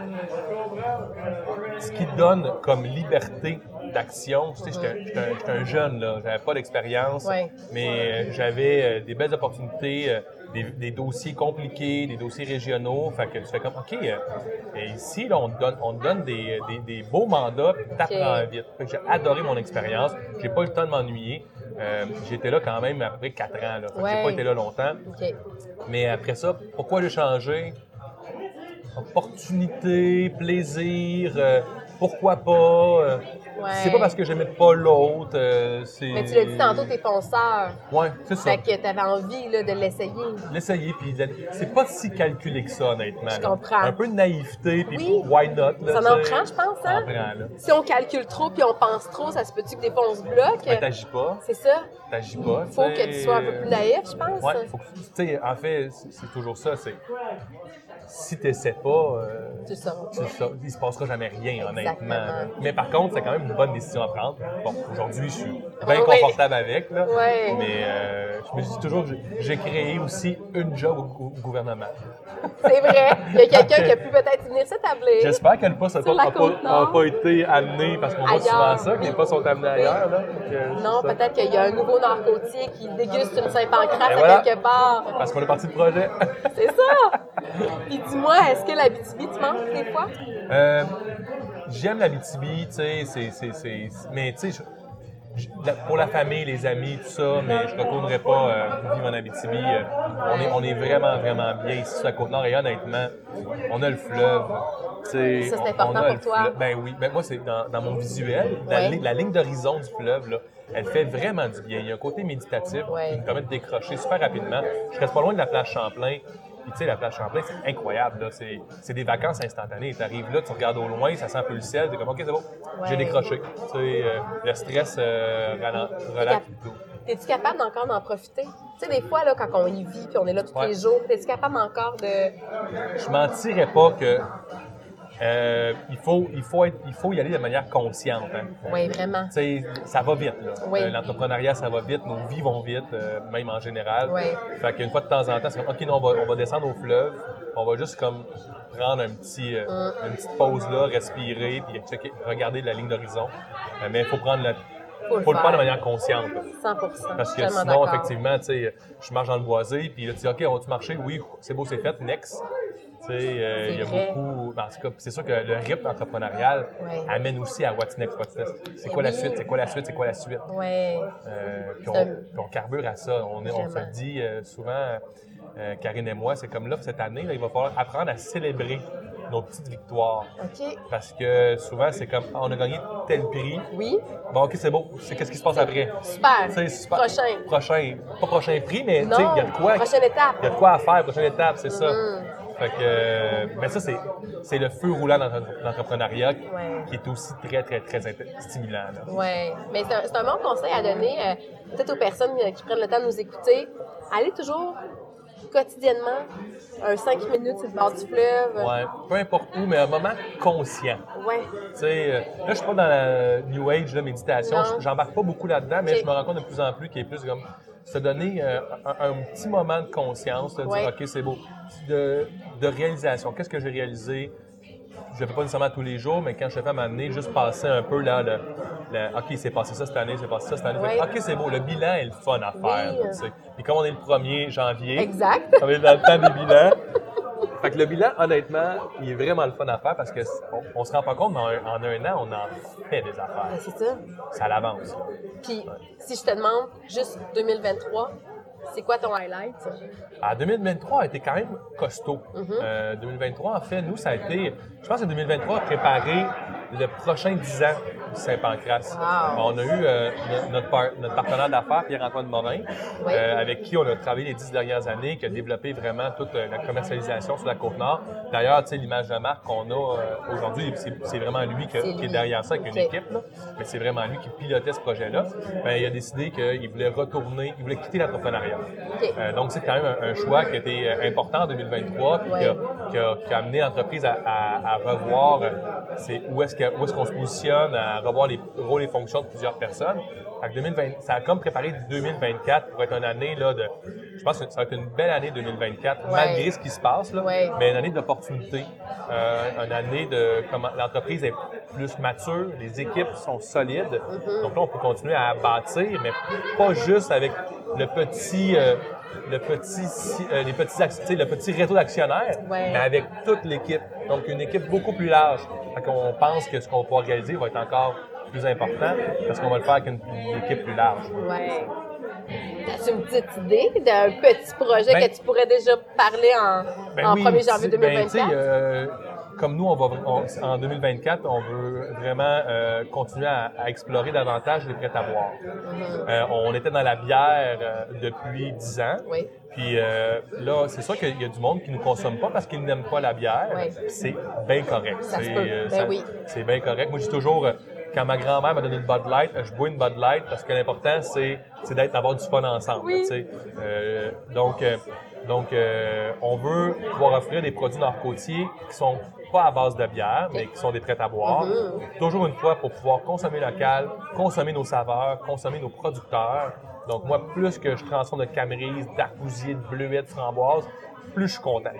ce qui donne comme liberté d'action. Tu sais, j'étais, j'étais, un, j'étais un jeune, là, j'avais pas d'expérience, ouais. mais euh, j'avais euh, des belles opportunités. Euh, Des, des dossiers compliqués, des dossiers régionaux. Fait que tu fais comme, OK, euh, et ici, là, on te donne, on te donne des, des, des beaux mandats, puis t'apprends okay. vite. Fait que j'ai adoré mon expérience. J'ai pas eu le temps de m'ennuyer. Euh, j'étais là quand même à peu près quatre ans. Là. Fait que ouais. j'ai pas été là longtemps. Okay. Mais après ça, pourquoi j'ai changé? Opportunité, plaisir, euh, pourquoi pas? Euh, ouais. C'est pas parce que j'aimais pas l'autre. Euh, c'est... Mais tu l'as dit tantôt, t'es fonceur. Oui, c'est ça. Fait que t'avais envie là, de l'essayer. L'essayer, puis c'est pas si calculé que ça, honnêtement. Je là. Comprends. Un peu de naïveté, puis oui. why not? Là, ça en prend, je pense. Hein? Ça en prend, là. Si on calcule trop, puis on pense trop, ça se peut-tu que des fois on se bloque? Ben, t'agis pas. C'est ça. T'agis pas. Faut t'sais... que tu sois un peu plus naïf, je pense. Oui, faut que tu sais, en fait, c'est toujours ça. C'est si t'essaies pas, euh, tu le sauras. Il se passera jamais rien, honnêtement. Exactement. Mais par contre, c'est quand même une bonne décision à prendre. Bon, aujourd'hui, je suis bien confortable oui. avec, là. Oui. Mais euh, je me dis toujours que j'ai, j'ai créé aussi une job au, au gouvernement. C'est vrai. Il y a quelqu'un okay. qui a pu peut-être venir s'établir. J'espère que le poste n'a pas, pas, pas été amené, parce qu'on voit souvent ça, que les postes sont amenés oui. ailleurs. Là. Donc, non, ça. Peut-être qu'il y a un nouveau narcotier qui déguste une Saint-Pancrace voilà. à quelque part. Parce qu'on est parti du projet. C'est ça. Puis dis-moi, est-ce que l'Abitibi te manque des fois? Euh, j'aime l'Abitibi, tu sais, c'est, c'est, c'est, mais tu sais, pour la famille, les amis, tout ça, mais je ne retournerai pas euh, vivre en Abitibi. Euh, on, est, on est vraiment, vraiment bien ici sur la Côte-Nord et honnêtement, on a le fleuve. Ça, c'est on, important on a pour le toi? Fleuve. Ben oui, ben, moi, c'est dans, dans mon visuel, la, oui. la ligne d'horizon du fleuve, là, elle fait vraiment du bien. Il y a un côté méditatif oui. qui me permet de décrocher super rapidement. Je reste pas loin de la plage Champlain. Puis, tu sais, la plage Champlain, c'est incroyable, là. C'est, c'est des vacances instantanées. Tu arrives là, tu regardes au loin, ça sent un peu le ciel, t'es comme, OK, c'est bon, ouais. j'ai décroché. Tu sais, euh, le stress euh, relâche plutôt. T'es-tu capable encore d'en profiter? Tu sais, des fois, là, quand on y vit, puis on est là tous ouais. les jours, t'es-tu capable encore de. Je mentirais pas que. Euh, il, faut, il, faut être, il faut y aller de manière consciente. Hein. Oui, vraiment. T'sais, ça va vite. Là. Oui. Euh, l'entrepreneuriat, ça va vite. Nos vies vont vite, euh, même en général. Oui. Fait qu'une fois de temps en temps, c'est comme, OK, non, on va, on va descendre au fleuve. On va juste comme prendre un petit, euh, mm. une petite pause là, respirer, puis checker, regarder la ligne d'horizon. Euh, mais il faut prendre le Il faut, faut le faire de manière consciente. cent pour cent Parce que sinon, d'accord. effectivement, tu sais, je marche dans le boisé, puis là, tu dis, OK, on va-tu marcher? Oui, c'est beau, c'est fait, next. Tu sais, euh, il y a vrai. beaucoup. En tout cas, c'est sûr que le rythme entrepreneurial ouais. amène aussi à what's next, what's next. C'est quoi, oui. la suite, c'est quoi la suite? C'est quoi la suite? C'est quoi la suite? Euh, puis, on, puis on carbure à ça. On, on se le dit euh, souvent, euh, Karine et moi, c'est comme là, cette année, là, il va falloir apprendre à célébrer nos petites victoires. Okay. Parce que souvent, c'est comme, on a gagné tel prix. Oui. Bon, OK, c'est beau. C'est qu'est-ce qui se passe après? Super. C'est super. Prochain. Prochain. Pas prochain prix, mais il y a de quoi. Prochaine étape. Il y a de quoi à faire, prochaine étape, c'est mm-hmm. ça. Fait que, mais ça, c'est, c'est le feu roulant dans l'entrepreneuriat ouais. qui est aussi très, très, très stimulant. Oui, mais c'est un, c'est un bon conseil à donner euh, peut-être aux personnes qui prennent le temps de nous écouter. Allez toujours quotidiennement, un cinq minutes sur le bord du fleuve. Ouais, peu importe où, mais un moment conscient. Ouais. Tu sais, là, je suis pas dans la New Age, la méditation. Non. J'embarque pas beaucoup là-dedans, mais J'ai... je me rends compte de plus en plus qu'il est plus comme se donner euh, un, un petit moment de conscience, de ouais. dire, OK, c'est beau. De, de réalisation. Qu'est-ce que j'ai réalisé? Je le fais pas nécessairement tous les jours, mais quand je le fais à m'amener, juste passer un peu là, le, le, OK, c'est passé ça cette année, c'est passé ça cette année. Oui. Fait, OK, c'est beau, le bilan est le fun à faire. Oui. Tu sais. Puis comme on est le premier janvier, exact. On est dans le temps des bilans. Fait que le bilan, honnêtement, il est vraiment le fun à faire parce qu'on ne se rend pas compte, mais en, en un an, on en fait des affaires. Ben, c'est ça. Ça l'avance. Puis ouais. si je te demande juste deux mille vingt-trois, c'est quoi ton highlight? Ah, deux mille vingt-trois a été quand même costaud. Mm-hmm. Euh, deux mille vingt-trois, en fait, nous, ça a été... Je pense que deux mille vingt-trois a préparé le prochain dix ans du Saint-Pancrace. Wow. On a eu euh, notre, par... notre partenaire d'affaires, Pierre-Antoine Morin, oui. euh, avec qui on a travaillé les dix dernières années, qui a développé vraiment toute la commercialisation sur la Côte-Nord. D'ailleurs, tu sais, l'image de marque qu'on a euh, aujourd'hui, c'est, c'est vraiment lui, que, c'est lui qui est derrière ça, avec okay. une équipe. Là. Mais c'est vraiment lui qui pilotait ce projet-là. Ben, il a décidé qu'il voulait retourner, il voulait quitter l'entrepreneuriat. Okay. Euh, donc, c'est quand même un, un choix qui a été important en deux mille vingt-trois, puis ouais. qui, a, qui, a, qui a amené l'entreprise à, à, à revoir c'est où, est-ce que, où est-ce qu'on se positionne, à revoir les rôles et fonctions de plusieurs personnes. Fait que deux mille vingt, ça a comme préparé deux mille vingt-quatre pour être une année là, de... Je pense que ça va être une belle année deux mille vingt-quatre, ouais. malgré ce qui se passe, là, ouais. mais une année d'opportunité, euh, une année de comment l'entreprise est plus mature, les équipes sont solides. Mm-hmm. Donc là, on peut continuer à bâtir, mais pas juste avec... le petit, euh, le petit, euh, les petits, le petit réseau d'actionnaires, ouais. mais avec toute l'équipe. Donc, une équipe beaucoup plus large. Fait qu'on pense que ce qu'on pourra réaliser va être encore plus important parce qu'on va le faire avec une, une équipe plus large. Ouais. T'as-tu une petite idée d'un petit projet ben, que tu pourrais déjà parler en, ben en oui, premier janvier deux mille vingt-quatre? Ben, euh, comme nous, on va, on, en deux mille vingt-quatre, on veut vraiment euh, continuer à, à explorer davantage les prêts-à-boire. Mm-hmm. Euh, on était dans la bière euh, depuis dix ans. Oui. Puis euh, là, c'est sûr qu'il y a du monde qui ne consomme pas parce qu'ils n'aiment pas la bière. Oui. C'est bien correct. Ça c'est, euh, ben ça, oui. c'est bien correct. Moi, je dis toujours... Euh, Quand ma grand-mère m'a donné une Bud Light, je bois une Bud Light parce que l'important, c'est, c'est d'être, d'avoir du fun ensemble. Oui. Euh, donc, euh, donc euh, on veut pouvoir offrir des produits nord-côtiers qui sont pas à base de bière, mais qui sont des prêts-à-boire. Mm-hmm. Toujours une fois pour pouvoir consommer local, consommer nos saveurs, consommer nos producteurs. Donc, moi, plus que je transforme de camerise, d'argousier, de bleuets, de framboise, plus je suis content.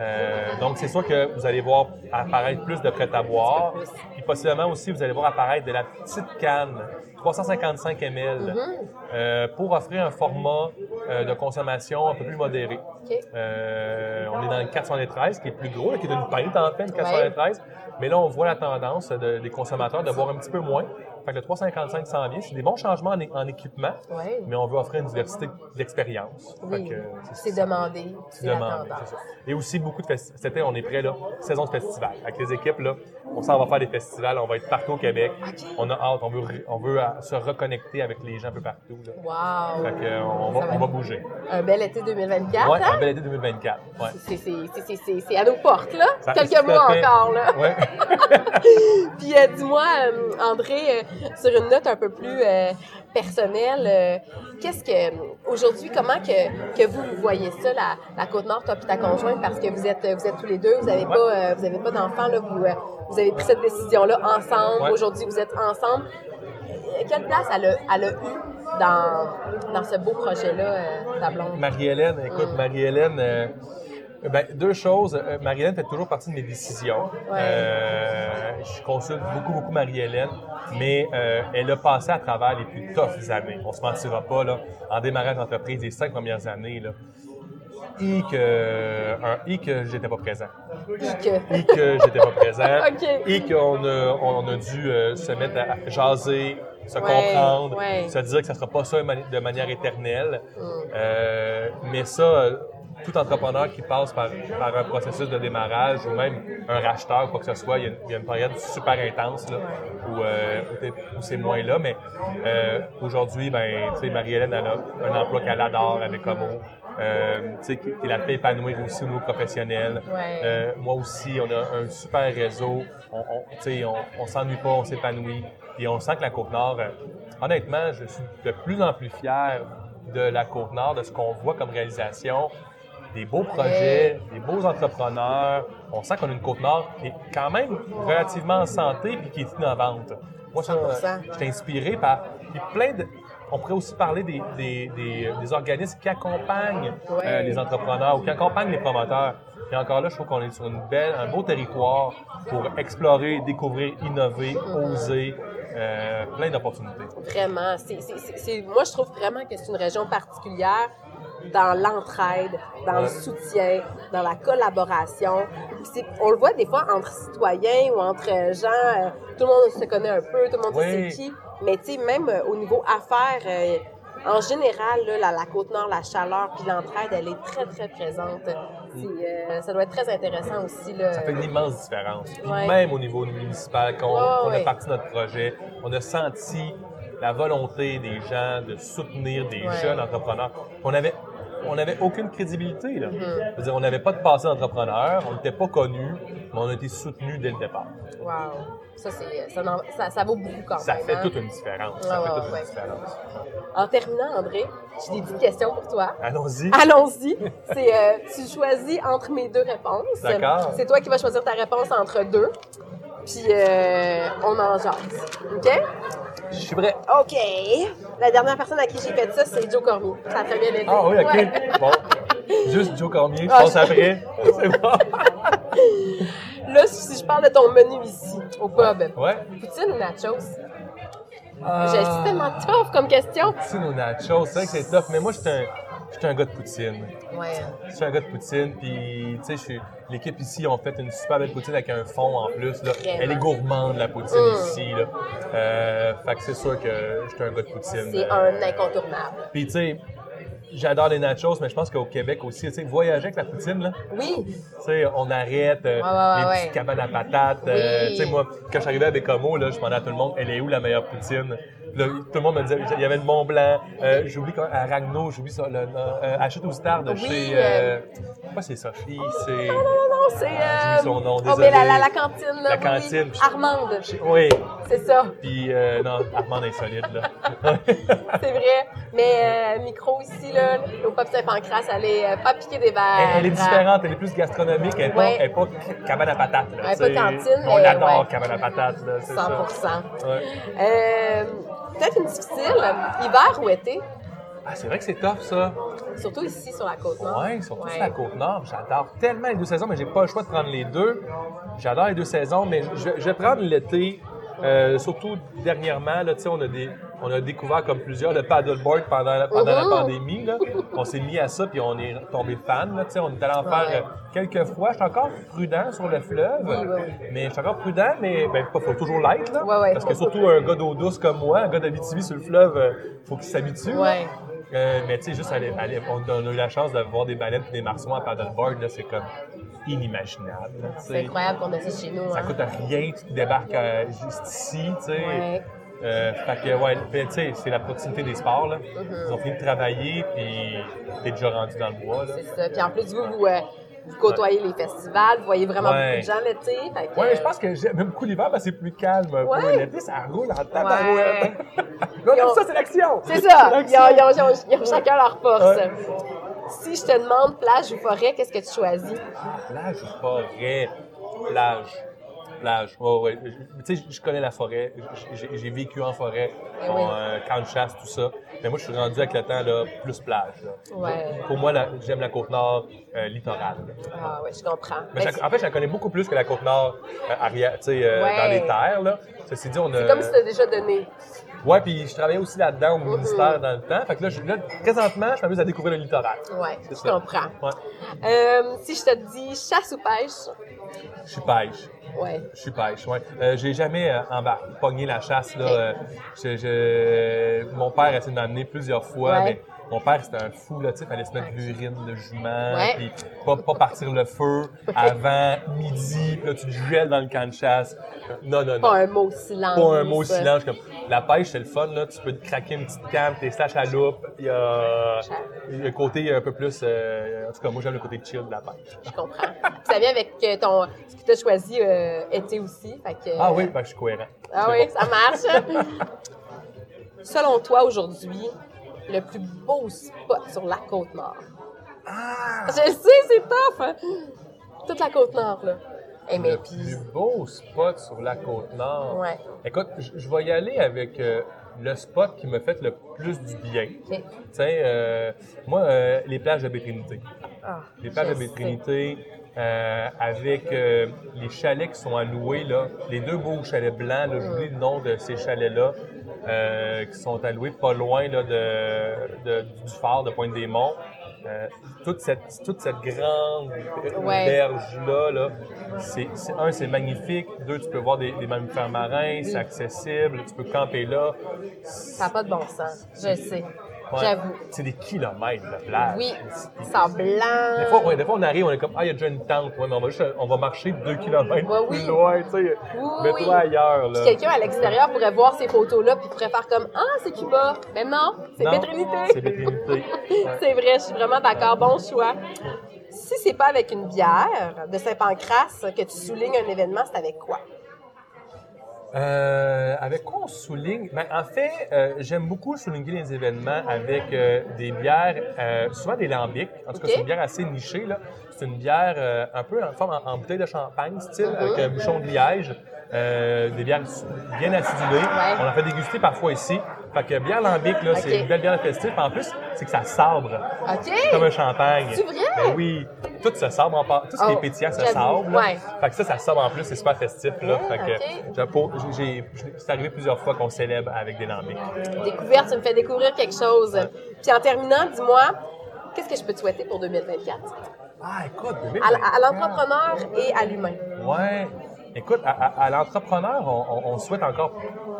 Euh, donc, c'est sûr que vous allez voir apparaître plus de prêt-à-boire. Puis possiblement aussi, vous allez voir apparaître de la petite canne, trois cent cinquante-cinq millilitres, mm-hmm. euh, pour offrir un format euh, de consommation un peu plus modéré. Okay. Euh, on est dans le quatre cent treize, qui est plus gros, là, qui est une pinte en fait, le quatre cent treize. Ouais. Mais là, on voit la tendance de, des consommateurs de boire un petit peu moins. Fait que le trois cent cinquante-cinq s'en vient. C'est des bons changements en, é- en équipement, ouais. mais on veut offrir une diversité d'expériences. Oui. Fait que, c'est, c'est demandé, c'est demandé, la tendance. Et aussi, beaucoup de festivals. Cet été, on est prêt, là, saison de festival. Avec les équipes, là, on s'en va faire des festivals. On va être partout au Québec. Okay. On a hâte. On veut, on veut se reconnecter avec les gens un peu partout. Là. Wow! Fait que, on, va, va on va bouger. Un bel été deux mille vingt-quatre, ouais, hein? un bel été deux mille vingt-quatre. Ouais. C'est, c'est, c'est, c'est, c'est, c'est à nos portes, là. Ça, quelques mois encore, là. Ouais. Puis, euh, dis-moi, euh, André, euh, sur une note un peu plus euh, personnelle, euh, qu'est-ce que aujourd'hui, comment que, que vous, vous voyez ça, la, la Côte-Nord, toi puis ta conjointe, parce que vous êtes vous êtes tous les deux, vous n'avez ouais. pas euh, vous avez pas d'enfants, là, vous, euh, vous avez pris cette décision-là ensemble. Ouais. Aujourd'hui, vous êtes ensemble. Quelle place elle a, elle a eu dans, dans ce beau projet-là, euh, ta blonde? Marie-Hélène, écoute, hum. Marie-Hélène. Euh... Ben, deux choses. Marie-Hélène fait toujours partie de mes décisions. Ouais. Euh, je consulte beaucoup, beaucoup Marie-Hélène, mais euh, elle a passé à travers les plus toughs années. On se mentira pas, là. En démarrage d'entreprise, les cinq premières années, là. Et que, un, et que j'étais pas présent. Et que. Et que j'étais pas présent. Okay. Et qu'on a, on a dû euh, se mettre à, à jaser, se ouais, comprendre, ouais. se dire que ça sera pas ça de manière éternelle. Mm. Euh, mais ça, tout entrepreneur qui passe par, par un processus de démarrage ou même un racheteur, quoi que ce soit, il y a une, il y a une période super intense là, où, euh, où, où c'est moins là. Mais euh, aujourd'hui, ben, Marie-Hélène elle a un emploi qu'elle adore à Baie-Comeau, euh, qui, qui la fait épanouir aussi au niveau professionnel. Ouais. Euh, moi aussi, on a un super réseau. On, on, on, on s'ennuie pas, on s'épanouit. Puis on sent que la Côte-Nord, euh, honnêtement, je suis de plus en plus fier de la Côte-Nord, de ce qu'on voit comme réalisation, des beaux projets, des beaux entrepreneurs. On sent qu'on a une Côte-Nord qui est quand même relativement en santé et qui est innovante. Moi, ça, je suis inspiré par puis plein de... On pourrait aussi parler des, des, des, des organismes qui accompagnent euh, les entrepreneurs ou qui accompagnent les promoteurs. Et encore là, je trouve qu'on est sur une belle, un beau territoire pour explorer, découvrir, innover, oser. Euh, plein d'opportunités. Vraiment. C'est, c'est, c'est, c'est, moi, je trouve vraiment que c'est une région particulière dans l'entraide, dans ouais. le soutien, dans la collaboration. C'est, on le voit des fois entre citoyens ou entre gens. Euh, tout le monde se connaît un peu, tout le monde oui. sait qui. Mais tu sais, même euh, au niveau affaires, euh, en général, là, la, la Côte-Nord, la chaleur puis l'entraide, elle est très, très présente. Euh, ça doit être très intéressant aussi. Là. Ça fait une immense différence. Puis ouais. même au niveau municipal, quand oh, on a ouais. parti notre projet, on a senti la volonté des gens de soutenir des ouais. jeunes entrepreneurs. On avait, on avait aucune crédibilité. Là. Mm-hmm. C'est-à-dire, on n'avait pas de passé d'entrepreneur, on n'était pas connu, mais on a été soutenu dès le départ. Wow! Ça, c'est, ça, ça, ça vaut beaucoup quand ça même. Fait hein? toute une différence. Ça oh, fait toute une ouais. différence. En terminant, André, j'ai des petites questions pour toi. Allons-y. Allons-y. C'est, euh, tu choisis entre mes deux réponses. D'accord. C'est toi qui vas choisir ta réponse entre deux. Puis, euh, on en jase. OK? Je suis prêt. OK. La dernière personne à qui j'ai fait ça, c'est Joe Cormier. Ça a très bien été. Ah oui, OK. Ouais. Bon. Juste Joe Cormier, je ah, pense je... après. C'est bon. Là, si je parle de ton menu ici, au pub, ouais. poutine ou nachos? Ah, c'est tellement tough comme question. Poutine ou nachos, c'est vrai que c'est tough, mais moi, je suis un, je suis un gars de poutine. Ouais. Je suis un gars de poutine, puis tu sais, l'équipe ici, on fait une super belle poutine avec un fond en plus. Là. Elle est gourmande, la poutine mm. ici. Là. Euh, fait que c'est sûr que je suis un gars de poutine. C'est euh, un incontournable. Puis tu sais, j'adore les nachos, mais je pense qu'au Québec aussi, tu sais, voyager avec la poutine, là. Oui. Tu sais, on arrête euh, ah, les ouais. petites cabanes à patates. Oui. Euh, tu sais, moi, quand je suis arrivé à Baie-Comeau, là, je demandais à tout le monde, elle est où la meilleure poutine? Là, tout le monde me disait, il y avait le Mont-Blanc, euh, j'oublie quand, à Ragno, j'oublie ça, le, euh, Achète aux stars de oui, chez, euh, quoi c'est Sophie, c'est... Non, non, non, c'est... Ah, j'oublie son nom, désolé. Oh, mais la, la, la cantine, là, la cantine, oui. Armande. Oui. C'est ça. Puis, euh, non, Armande insolite, là. C'est vrai, mais euh, micro ici, là, au pub Saint-Pancrace, elle est euh, pas piquée des verres. Elle, elle est différente, elle est plus gastronomique, elle n'est ouais. pas, pas cabane à patates, là. Elle n'est pas cantine, on mais... On adore ouais. cabane à patates, là, c'est ça. cent pour cent. Ouais. Euh... Peut-être une difficile, hiver ou été? Ah, c'est vrai que c'est tough, ça. Surtout ici, sur la Côte-Nord. Oui, surtout ouais. sur la Côte-Nord. J'adore tellement les deux saisons, mais j'ai pas le choix de prendre les deux. J'adore les deux saisons, mais je, je vais prendre l'été. Euh, surtout dernièrement, là, on, a des, on a découvert, comme plusieurs, le paddleboard pendant la, pendant mm-hmm. la pandémie. Là. On s'est mis à ça, puis on est tombé fan. Là, on est allé en faire ouais. quelques fois. Je suis encore prudent sur le fleuve. Oui, oui. Mais je suis encore prudent, mais il ben, faut toujours l'être. Là, oui, oui. Parce que surtout un gars d'eau douce comme moi, un gars d'Abitibi sur le fleuve, il faut qu'il s'habitue. Oui. Euh, mais tu sais, juste, aller, aller, on a eu la chance de voir des baleines et des marsouins à paddleboard. Là, c'est comme... inimaginable. Là, c'est incroyable qu'on a ça chez nous. Ça hein? coûte rien, tu débarques euh, juste ici, tu sais. Ouais. Euh, fait que, ouais, tu sais, c'est la proximité des sports, là. Mm-hmm. Ils ont fini de travailler, puis t'es déjà rendu dans le bois, là. C'est ça. Puis en plus, vous, vous, euh, vous côtoyez ouais. les festivals, vous voyez vraiment ouais. beaucoup de gens l'été. Oui, euh... je pense que j'aime beaucoup l'hiver, parce ben, que c'est plus calme. Ouais. L'été, ça roule en tabarouette. Ouais. Là, ont... ça, c'est l'action! C'est ça! C'est l'action. Ils, ont, ils, ont, ils ont chacun leur force. Ouais. Si je te demande plage ou forêt, qu'est-ce que tu choisis? Ah, plage ou forêt? Plage. Plage. Oh, ouais. Tu sais, je connais la forêt. J'ai, j'ai vécu en forêt, en oui. euh, camp de chasse, tout ça. Mais moi, je suis rendu avec le temps là, plus plage. Là. Ouais. Pour moi, la, j'aime la Côte-Nord euh, littorale. Là. Ah oui, je comprends. Mais ben, en fait, je la connais beaucoup plus que la Côte-Nord euh, arrière, tu sais, euh, ouais. dans les terres. Là. Ceci dit, on a... C'est comme si tu as déjà donné. Oui, puis je travaillais aussi là-dedans au ministère mm-hmm. dans le temps. Fait que là, je, là présentement, je m'amuse à découvrir le littoral. Oui, je ça. comprends. Ouais. Euh, si je te dis chasse ou pêche? Je suis pêche. Ouais. Je suis pêche, oui. Euh, j'ai jamais euh, embarqué, pogné la chasse. Là. Okay. Euh, je, je... Mon père a essayé de m'amener plusieurs fois, ouais. mais Mon père, c'était un fou, là, tu sais, il fallait se mettre de l'urine, le jument, puis pas, pas partir le feu avant midi, puis là, tu te gèles dans le camp de chasse. Non, non, non. Pas un mot silence. Pas un mot silence. Comme... La pêche, c'est le fun, là. Tu peux te craquer une petite campe, t'es slash à loupe. Il y a le côté un peu plus. Euh... En tout cas, moi, j'aime le côté chill de la pêche. Je comprends. Ça vient avec ton. Ce que tu as choisi euh, été aussi. Fait que... Ah oui, ben, je suis cohérent. Ah oui, bon. Ça marche. Selon toi, aujourd'hui, le plus beau spot sur la Côte-Nord? Ah! Je sais, c'est tough! Hein? Toute la Côte-Nord, là. Hey, mais le pis... plus beau spot sur la Côte-Nord? Ouais. Écoute, je vais y aller avec euh, le spot qui me fait le plus du bien. Okay. Tu sais, euh, moi, euh, les plages de Baie-Trinité. Ah, les plages de Baie-Trinité, euh, avec euh, les chalets qui sont alloués, là. Les deux beaux chalets blancs, là, j'oublie le nom de ces chalets-là. Euh, qui sont alloués pas loin là, de, de, du phare de Pointe-des-Monts. Euh, toute, cette, toute cette grande ouais. berge-là, là, c'est, c'est, un, c'est magnifique. Deux, tu peux voir des, des mammifères marins, oui. c'est accessible, tu peux camper là. Ça n'a pas de bon sens, je sais. Ouais. J'avoue. C'est des kilomètres de plage. Oui, ça blanc. Des fois, ouais, des fois, on arrive, on est comme, ah, il y a déjà une tente. Ouais, mais on va juste, on va marcher deux kilomètres ouais, plus oui. loin, tu sais. Oui, mets-toi oui. ailleurs, là. Puis quelqu'un à l'extérieur pourrait voir ces photos-là puis pourrait faire comme, ah, c'est Cuba. Mais non, c'est Baie-Trinité. C'est Baie-Trinité. C'est vrai, je suis vraiment d'accord. Bon choix. Si c'est pas avec une bière de Saint-Pancrace que tu soulignes un événement, c'est avec quoi? Euh, avec quoi on souligne? Ben, en fait, euh, j'aime beaucoup souligner les événements avec euh, des bières, euh, souvent des lambics. En tout okay. cas, c'est une bière assez nichée, là. C'est une bière euh, un peu en forme en, en bouteille de champagne, style, mm-hmm. avec un bouchon de liège. Euh, des bières bien acidulées. Ouais. On en fait déguster parfois ici. Fait que bière lambic, là, okay. c'est une belle bière festive. En plus, c'est que ça sabre. Okay. C'est comme un champagne. C'est vrai? Ben oui. Tout se sabre en part. Tout ce qui oh, est pétillant se sabre. Ouais. Fait que ça, ça sabre en plus. C'est super festif, là. Ouais, fait que okay. j'ai, j'ai, c'est arrivé plusieurs fois qu'on célèbre avec des lambics. Découverte, tu me fais découvrir quelque chose. Ouais. Puis en terminant, dis-moi, qu'est-ce que je peux te souhaiter pour deux mille vingt-quatre? Ah, écoute, deux mille vingt-quatre. À, à l'entrepreneur et à l'humain. Ouais. Écoute, à, à, à l'entrepreneur, on, on souhaite encore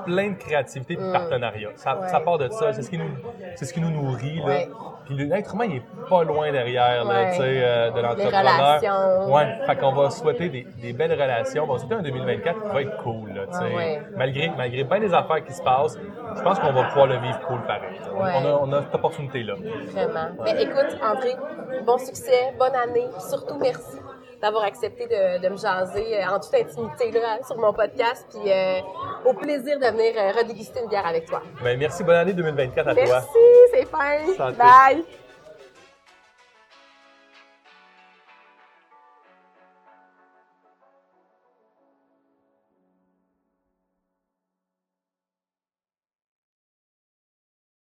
plein de créativité et de partenariat. Ça, ouais. ça part de ça. C'est ce qui nous, c'est ce qui nous nourrit. Là. Ouais. Puis l'être humain, il est pas loin derrière là, ouais. euh, de l'entrepreneur. Des relations. Ouais. Fait qu'on va souhaiter des, des belles relations. On va souhaiter un deux mille vingt-quatre qui va être cool. Là, ah, ouais. Malgré, malgré bien des affaires qui se passent, je pense qu'on va pouvoir le vivre cool pareil. Ouais. On, a, on a cette opportunité-là. Vraiment. Ouais. Mais écoute, André, bon succès, bonne année. Surtout, merci d'avoir accepté de, de me jaser en toute intimité là, sur mon podcast. Puis euh, au plaisir de venir redéguster une bière avec toi. Bien, merci. Bonne année deux mille vingt-quatre à merci, toi. Merci, c'est fin. Santé. Bye.